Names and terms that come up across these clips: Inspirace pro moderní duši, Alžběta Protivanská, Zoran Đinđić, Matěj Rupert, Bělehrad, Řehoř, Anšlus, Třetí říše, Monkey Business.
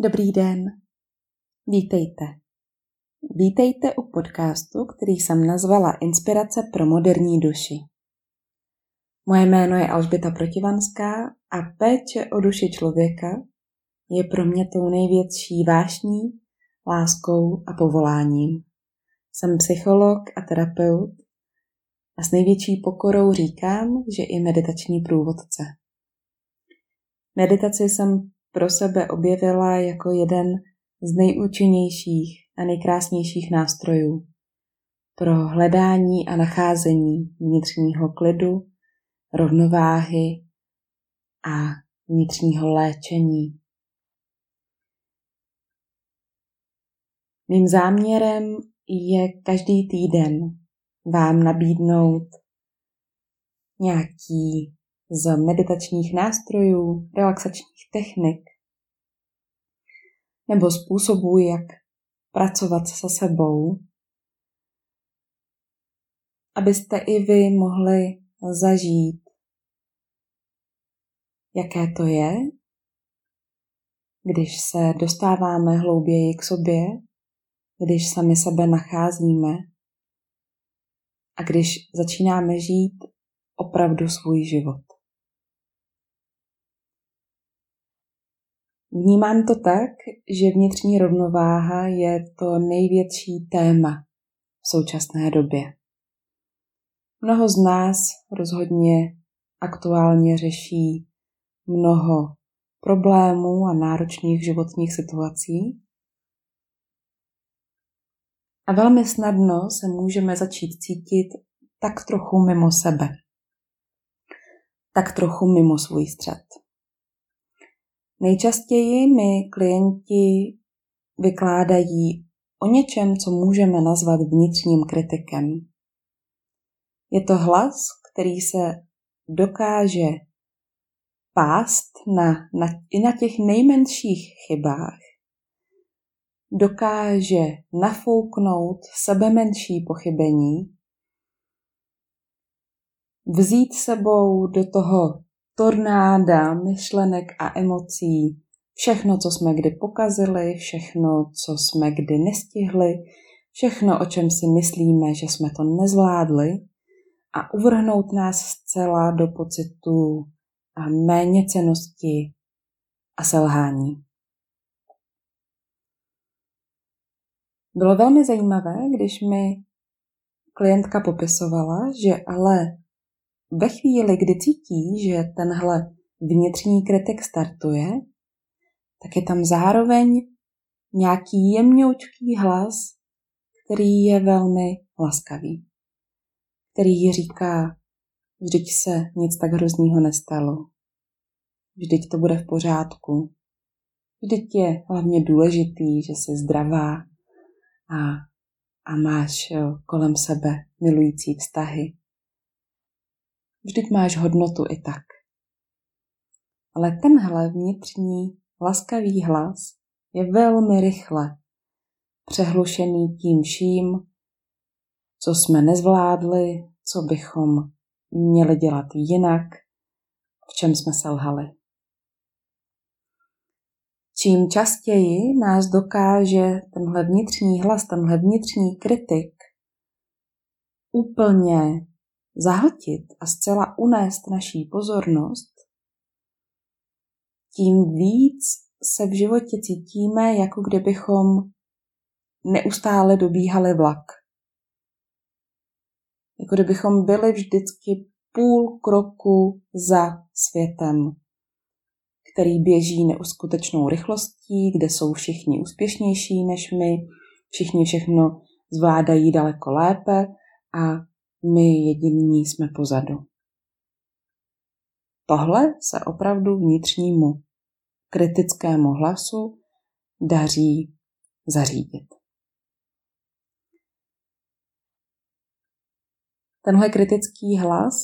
Dobrý den, vítejte. Vítejte u podcastu, který jsem nazvala Inspirace pro moderní duši. Moje jméno je Alžběta Protivanská a péče o duši člověka je pro mě tou největší vášní, láskou a povoláním. Jsem psycholog a terapeut a s největší pokorou říkám, že i meditační průvodce. Meditaci jsem pro sebe objevila jako jeden z nejúčinnějších a nejkrásnějších nástrojů pro hledání a nacházení vnitřního klidu, rovnováhy a vnitřního léčení. Mým záměrem je každý týden vám nabídnout nějaký z meditačních nástrojů, relaxačních technik nebo způsobů, jak pracovat se sebou, abyste i vy mohli zažít, jaké to je, když se dostáváme hlouběji k sobě, když sami sebe nacházíme a když začínáme žít opravdu svůj život. Vnímám to tak, že vnitřní rovnováha je to největší téma v současné době. Mnoho z nás rozhodně aktuálně řeší mnoho problémů a náročných životních situací. A velmi snadno se můžeme začít cítit tak trochu mimo sebe. Tak trochu mimo svůj střed. Nejčastěji mi klienti vykládají o něčem, co můžeme nazvat vnitřním kritikem. Je to hlas, který se dokáže pást i na těch nejmenších chybách. Dokáže nafouknout sebemenší pochybení, vzít sebou do toho tornáda myšlenek a emocí, všechno, co jsme kdy pokazili, všechno, co jsme kdy nestihli, všechno, o čem si myslíme, že jsme to nezvládli, a uvrhnout nás zcela do pocitu méněcennosti a selhání. Bylo velmi zajímavé, když mi klientka popisovala, že ale ve chvíli, kdy cítí, že tenhle vnitřní kritik startuje, tak je tam zároveň nějaký jemňoučký hlas, který je velmi laskavý. Který ji říká, vždyť se nic tak hroznýho nestalo. Vždyť to bude v pořádku. Vždyť je hlavně důležitý, že jsi zdravá a máš kolem sebe milující vztahy. Vždyť máš hodnotu i tak. Ale tenhle vnitřní laskavý hlas je velmi rychle přehlušený tím vším, co jsme nezvládli, co bychom měli dělat jinak, v čem jsme selhali. Čím častěji nás dokáže tenhle vnitřní hlas, tenhle vnitřní kritik úplně zahltit a zcela unést naší pozornost, tím víc se v životě cítíme, jako kdybychom neustále dobíhali vlak. Jako kdybychom byli vždycky půl kroku za světem, který běží neuskutečnou rychlostí, kde jsou všichni úspěšnější než my, všichni všechno zvládají daleko lépe a my jediní jsme pozadu. Tohle se opravdu vnitřnímu kritickému hlasu daří zařídit. Tenhle kritický hlas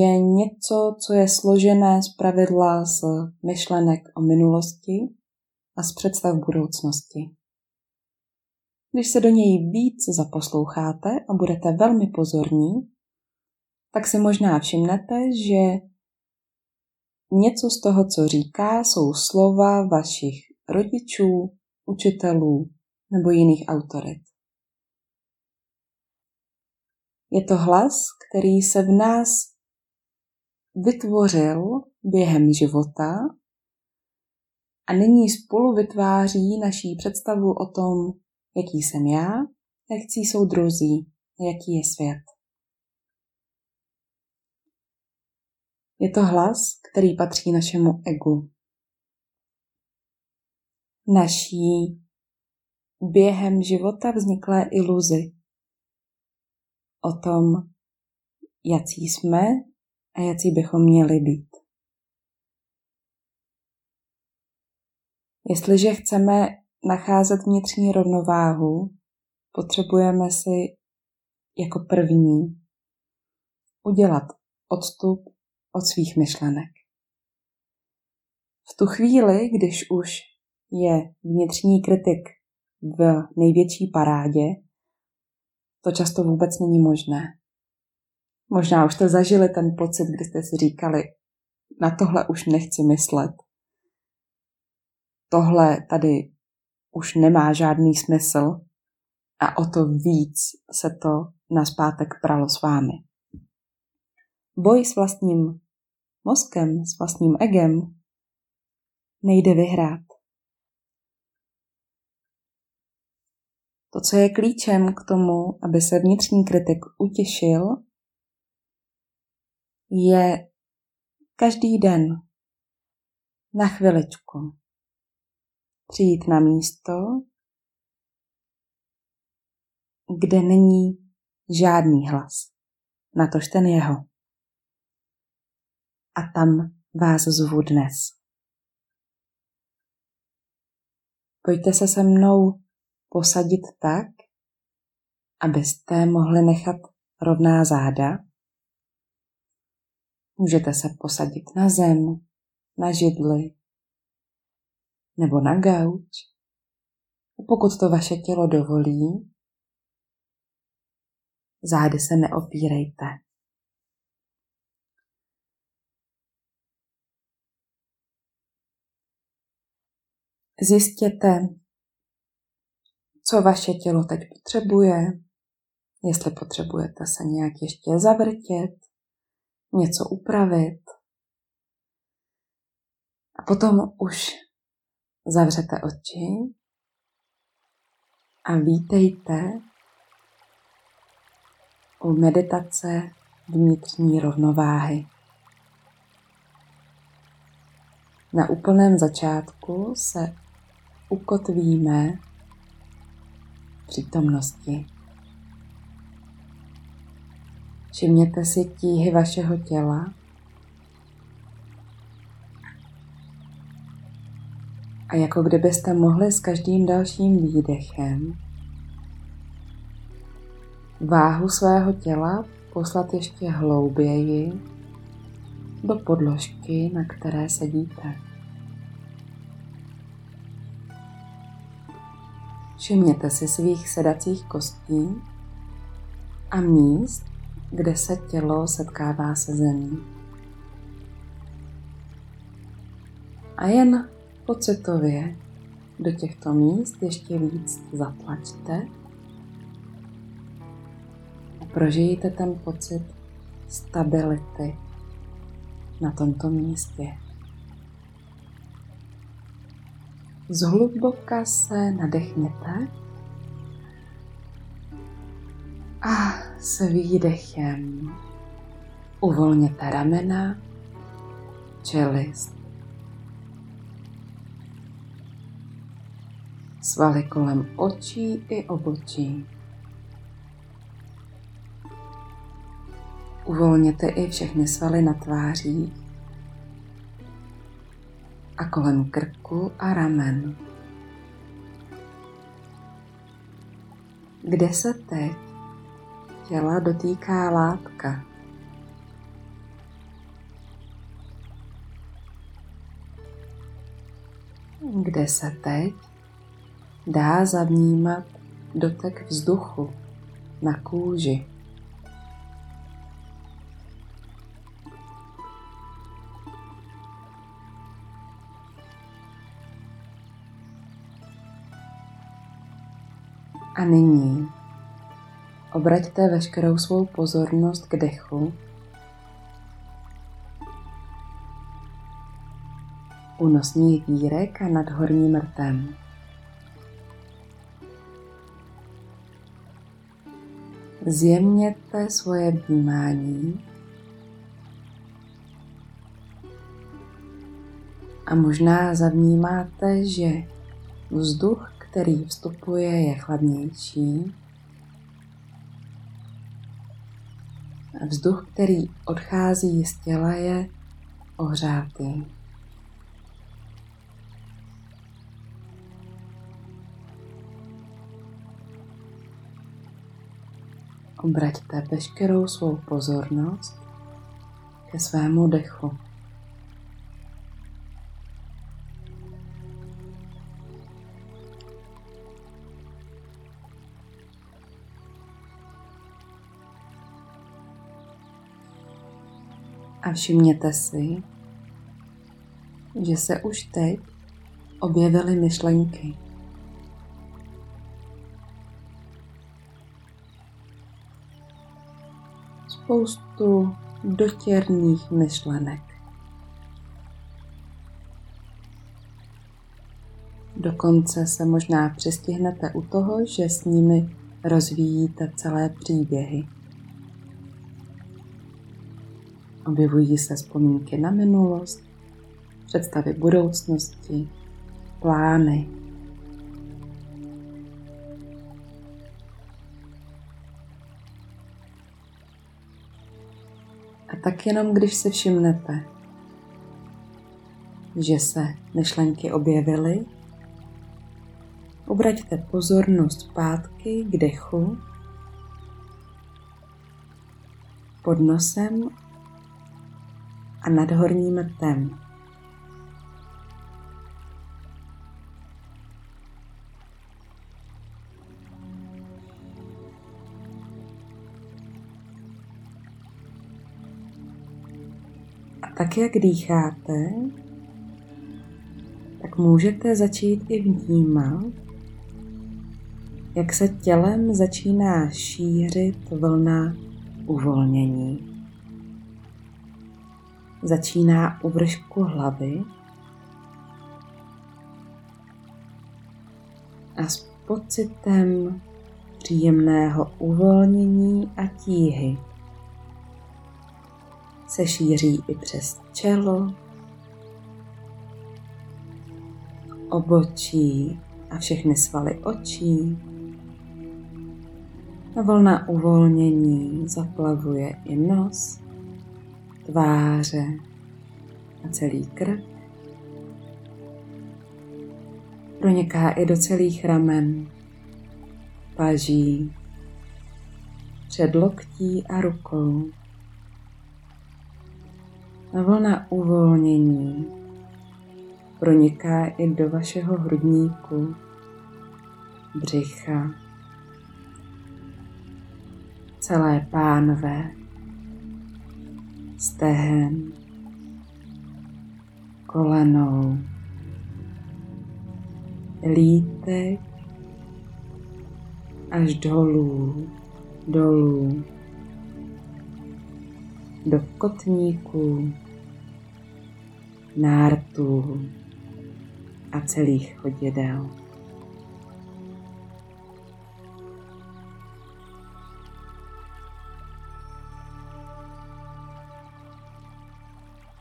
je něco, co je složené zpravidla z myšlenek o minulosti a z představ budoucnosti. Když se do něj víc zaposloucháte a budete velmi pozorní, tak si možná všimnete, že Něco z toho, co říká, jsou slova vašich rodičů, učitelů nebo jiných autorit. Je to hlas, který se v nás vytvořil během života a nyní spolu vytváří naší představu o tom, jaký jsem já, jaký jsou druzí, jaký je svět. Je to hlas, který patří našemu egu. Naší během života vzniklé iluzi o tom, jací jsme a jací bychom měli být. Jestliže chceme nacházet vnitřní rovnováhu, potřebujeme si jako první udělat odstup od svých myšlenek. V tu chvíli, když už je vnitřní kritik v největší parádě, to často vůbec není možné. Možná už jste zažili ten pocit, kdy jste si říkali, na tohle už nechci myslet. Tohle tady už nemá žádný smysl a o to víc se to nazpátek pralo s vámi. Boj s vlastním mozkem, s vlastním egem nejde vyhrát. To, co je klíčem k tomu, aby se vnitřní kritik utěšil, je každý den na chviličku přijít na místo, kde není žádný hlas, natož ten jeho. A tam vás zvu dnes. Pojďte se se mnou posadit tak, abyste mohli nechat rovná záda. Můžete se posadit na zem, na židli nebo na gauč. Pokud to vaše tělo dovolí, zády se neopírejte. Zjistěte, co vaše tělo teď potřebuje, jestli potřebujete se nějak ještě zavrtět, něco upravit. A potom už zavřete oči a vítejte u meditace vnitřní rovnováhy. Na úplném začátku se ukotvíme v přítomnosti. Všimněte si tíhy vašeho těla a jako kdybyste mohli s každým dalším výdechem váhu svého těla poslat ještě hlouběji do podložky, na které sedíte. Všimněte si svých sedacích kostí a míst, kde se tělo setkává se zemí. A jen pocitově do těchto míst ještě víc zatlačte a prožijte ten pocit stability na tomto místě. Zhluboka se nadechněte a s výdechem uvolněte ramena, čelist, svaly kolem očí i obličeje. Uvolněte i všechny svaly na tváři a kolem krku a ramen. Kde se teď těla dotýká látka? Kde se teď dá zavnímat dotek vzduchu na kůži? A nyní obraťte veškerou svou pozornost k dechu. U nosních dírek a nad horním rtem. Zjemněte svoje vnímání a možná zavnímáte, že vzduch, který vstupuje, je chladnější a vzduch, který odchází z těla, je ohřátý. Obraťte veškerou svou pozornost ke svému dechu. A všimněte si, že se už teď objevily myšlenky. Spoustu dotěrných myšlenek. Dokonce se možná přistihnete u toho, že s nimi rozvíjíte celé příběhy. Objevují se vzpomínky na minulost, představy budoucnosti, plány. A tak jenom když si všimnete, že se myšlenky objevily, obraťte pozornost zpátky k dechu, pod nosem a nad horním rtem. A tak, jak dýcháte, tak můžete začít i vnímat, jak se tělem začíná šířit vlna uvolnění. Začíná u vršku hlavy a s pocitem příjemného uvolnění a tíhy se šíří i přes čelo, obočí a všechny svaly očí. A vlna uvolnění zaplavuje i nos, tváře a celý krk. Proniká i do celých ramen, paží, předloktí a rukou. A vlna uvolnění proniká i do vašeho hrudníku, břicha, celé pánve, stehen, kolenou, lítek až dolů, do kotníků, nártů a celých chodidel.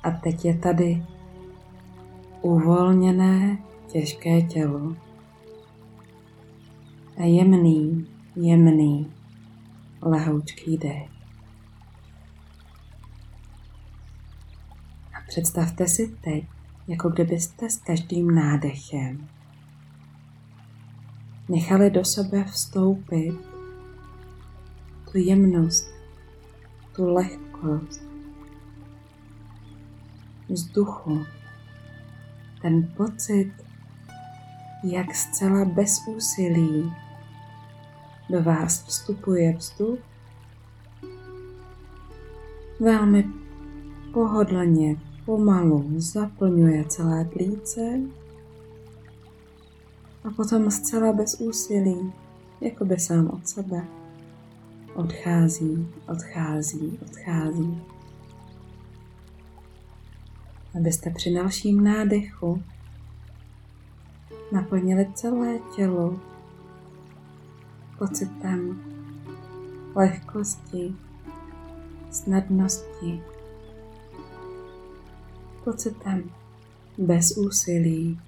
A teď je tady uvolněné těžké tělo a jemný, lehoučký dech. A představte si teď, jako kdybyste s každým nádechem nechali do sebe vstoupit tu jemnost, tu lehkost, vzduchu, ten pocit, jak zcela bez úsilí do vás vstupuje vzduch, velmi pohodlně, pomalu zaplňuje celé plíce a potom zcela bez úsilí jakoby sám od sebe odchází, odchází, odchází. Abyste při dalším nádechu naplnili celé tělo pocitem lehkosti, snadnosti, pocitem bez úsilí,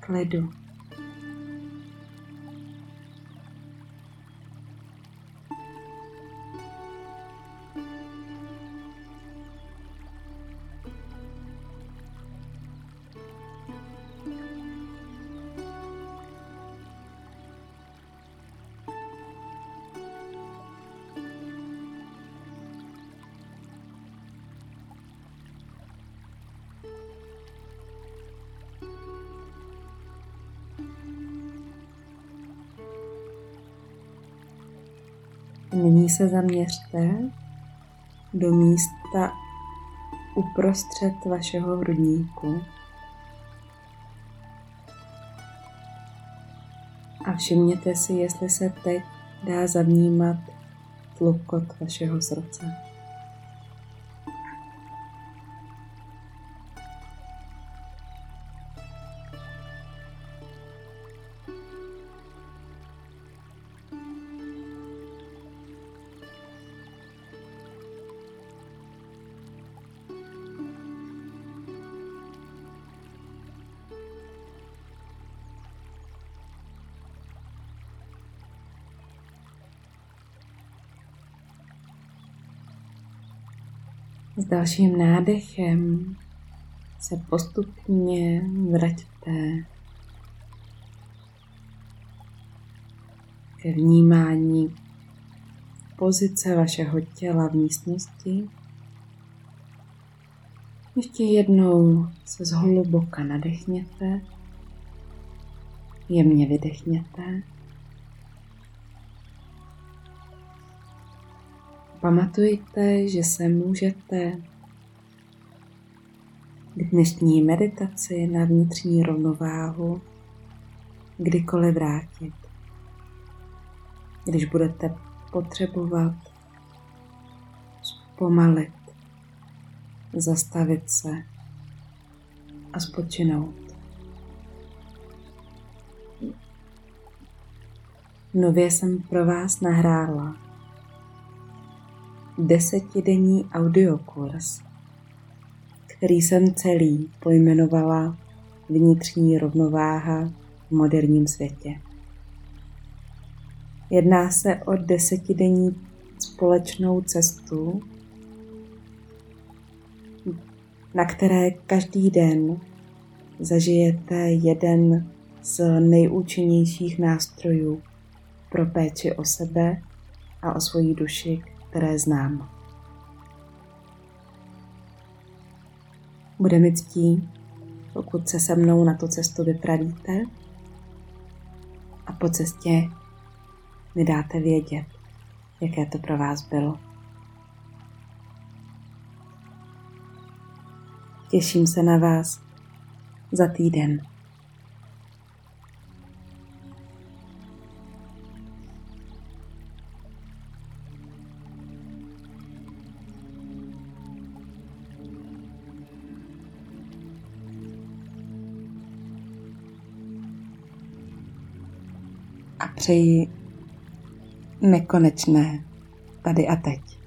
klidu. Nyní se zaměřte do místa uprostřed vašeho hrudníku a všimněte si, jestli se teď dá zavnímat tlukot vašeho srdce. S dalším nádechem se postupně vraťte ke vnímání pozice vašeho těla v místnosti. Ještě jednou se zhluboka nadechněte, jemně vydechněte. Pamatujte, že se můžete k dnešní meditaci na vnitřní rovnováhu kdykoliv vrátit. Když budete potřebovat zpomalit, zastavit se a spočinout. Nově jsem pro vás nahrála 10denní audiokurs, který jsem celý pojmenovala Vnitřní rovnováha v moderním světě. Jedná se o 10denní společnou cestu, na které každý den zažijete jeden z nejúčinnějších nástrojů pro péči o sebe a o svoji duši, které znám. Bude mi ctí, pokud se se mnou na tu cestu vypravíte a po cestě mi dáte vědět, jaké to pro vás bylo. Těším se na vás za týden. Přeji nekonečné tady a teď.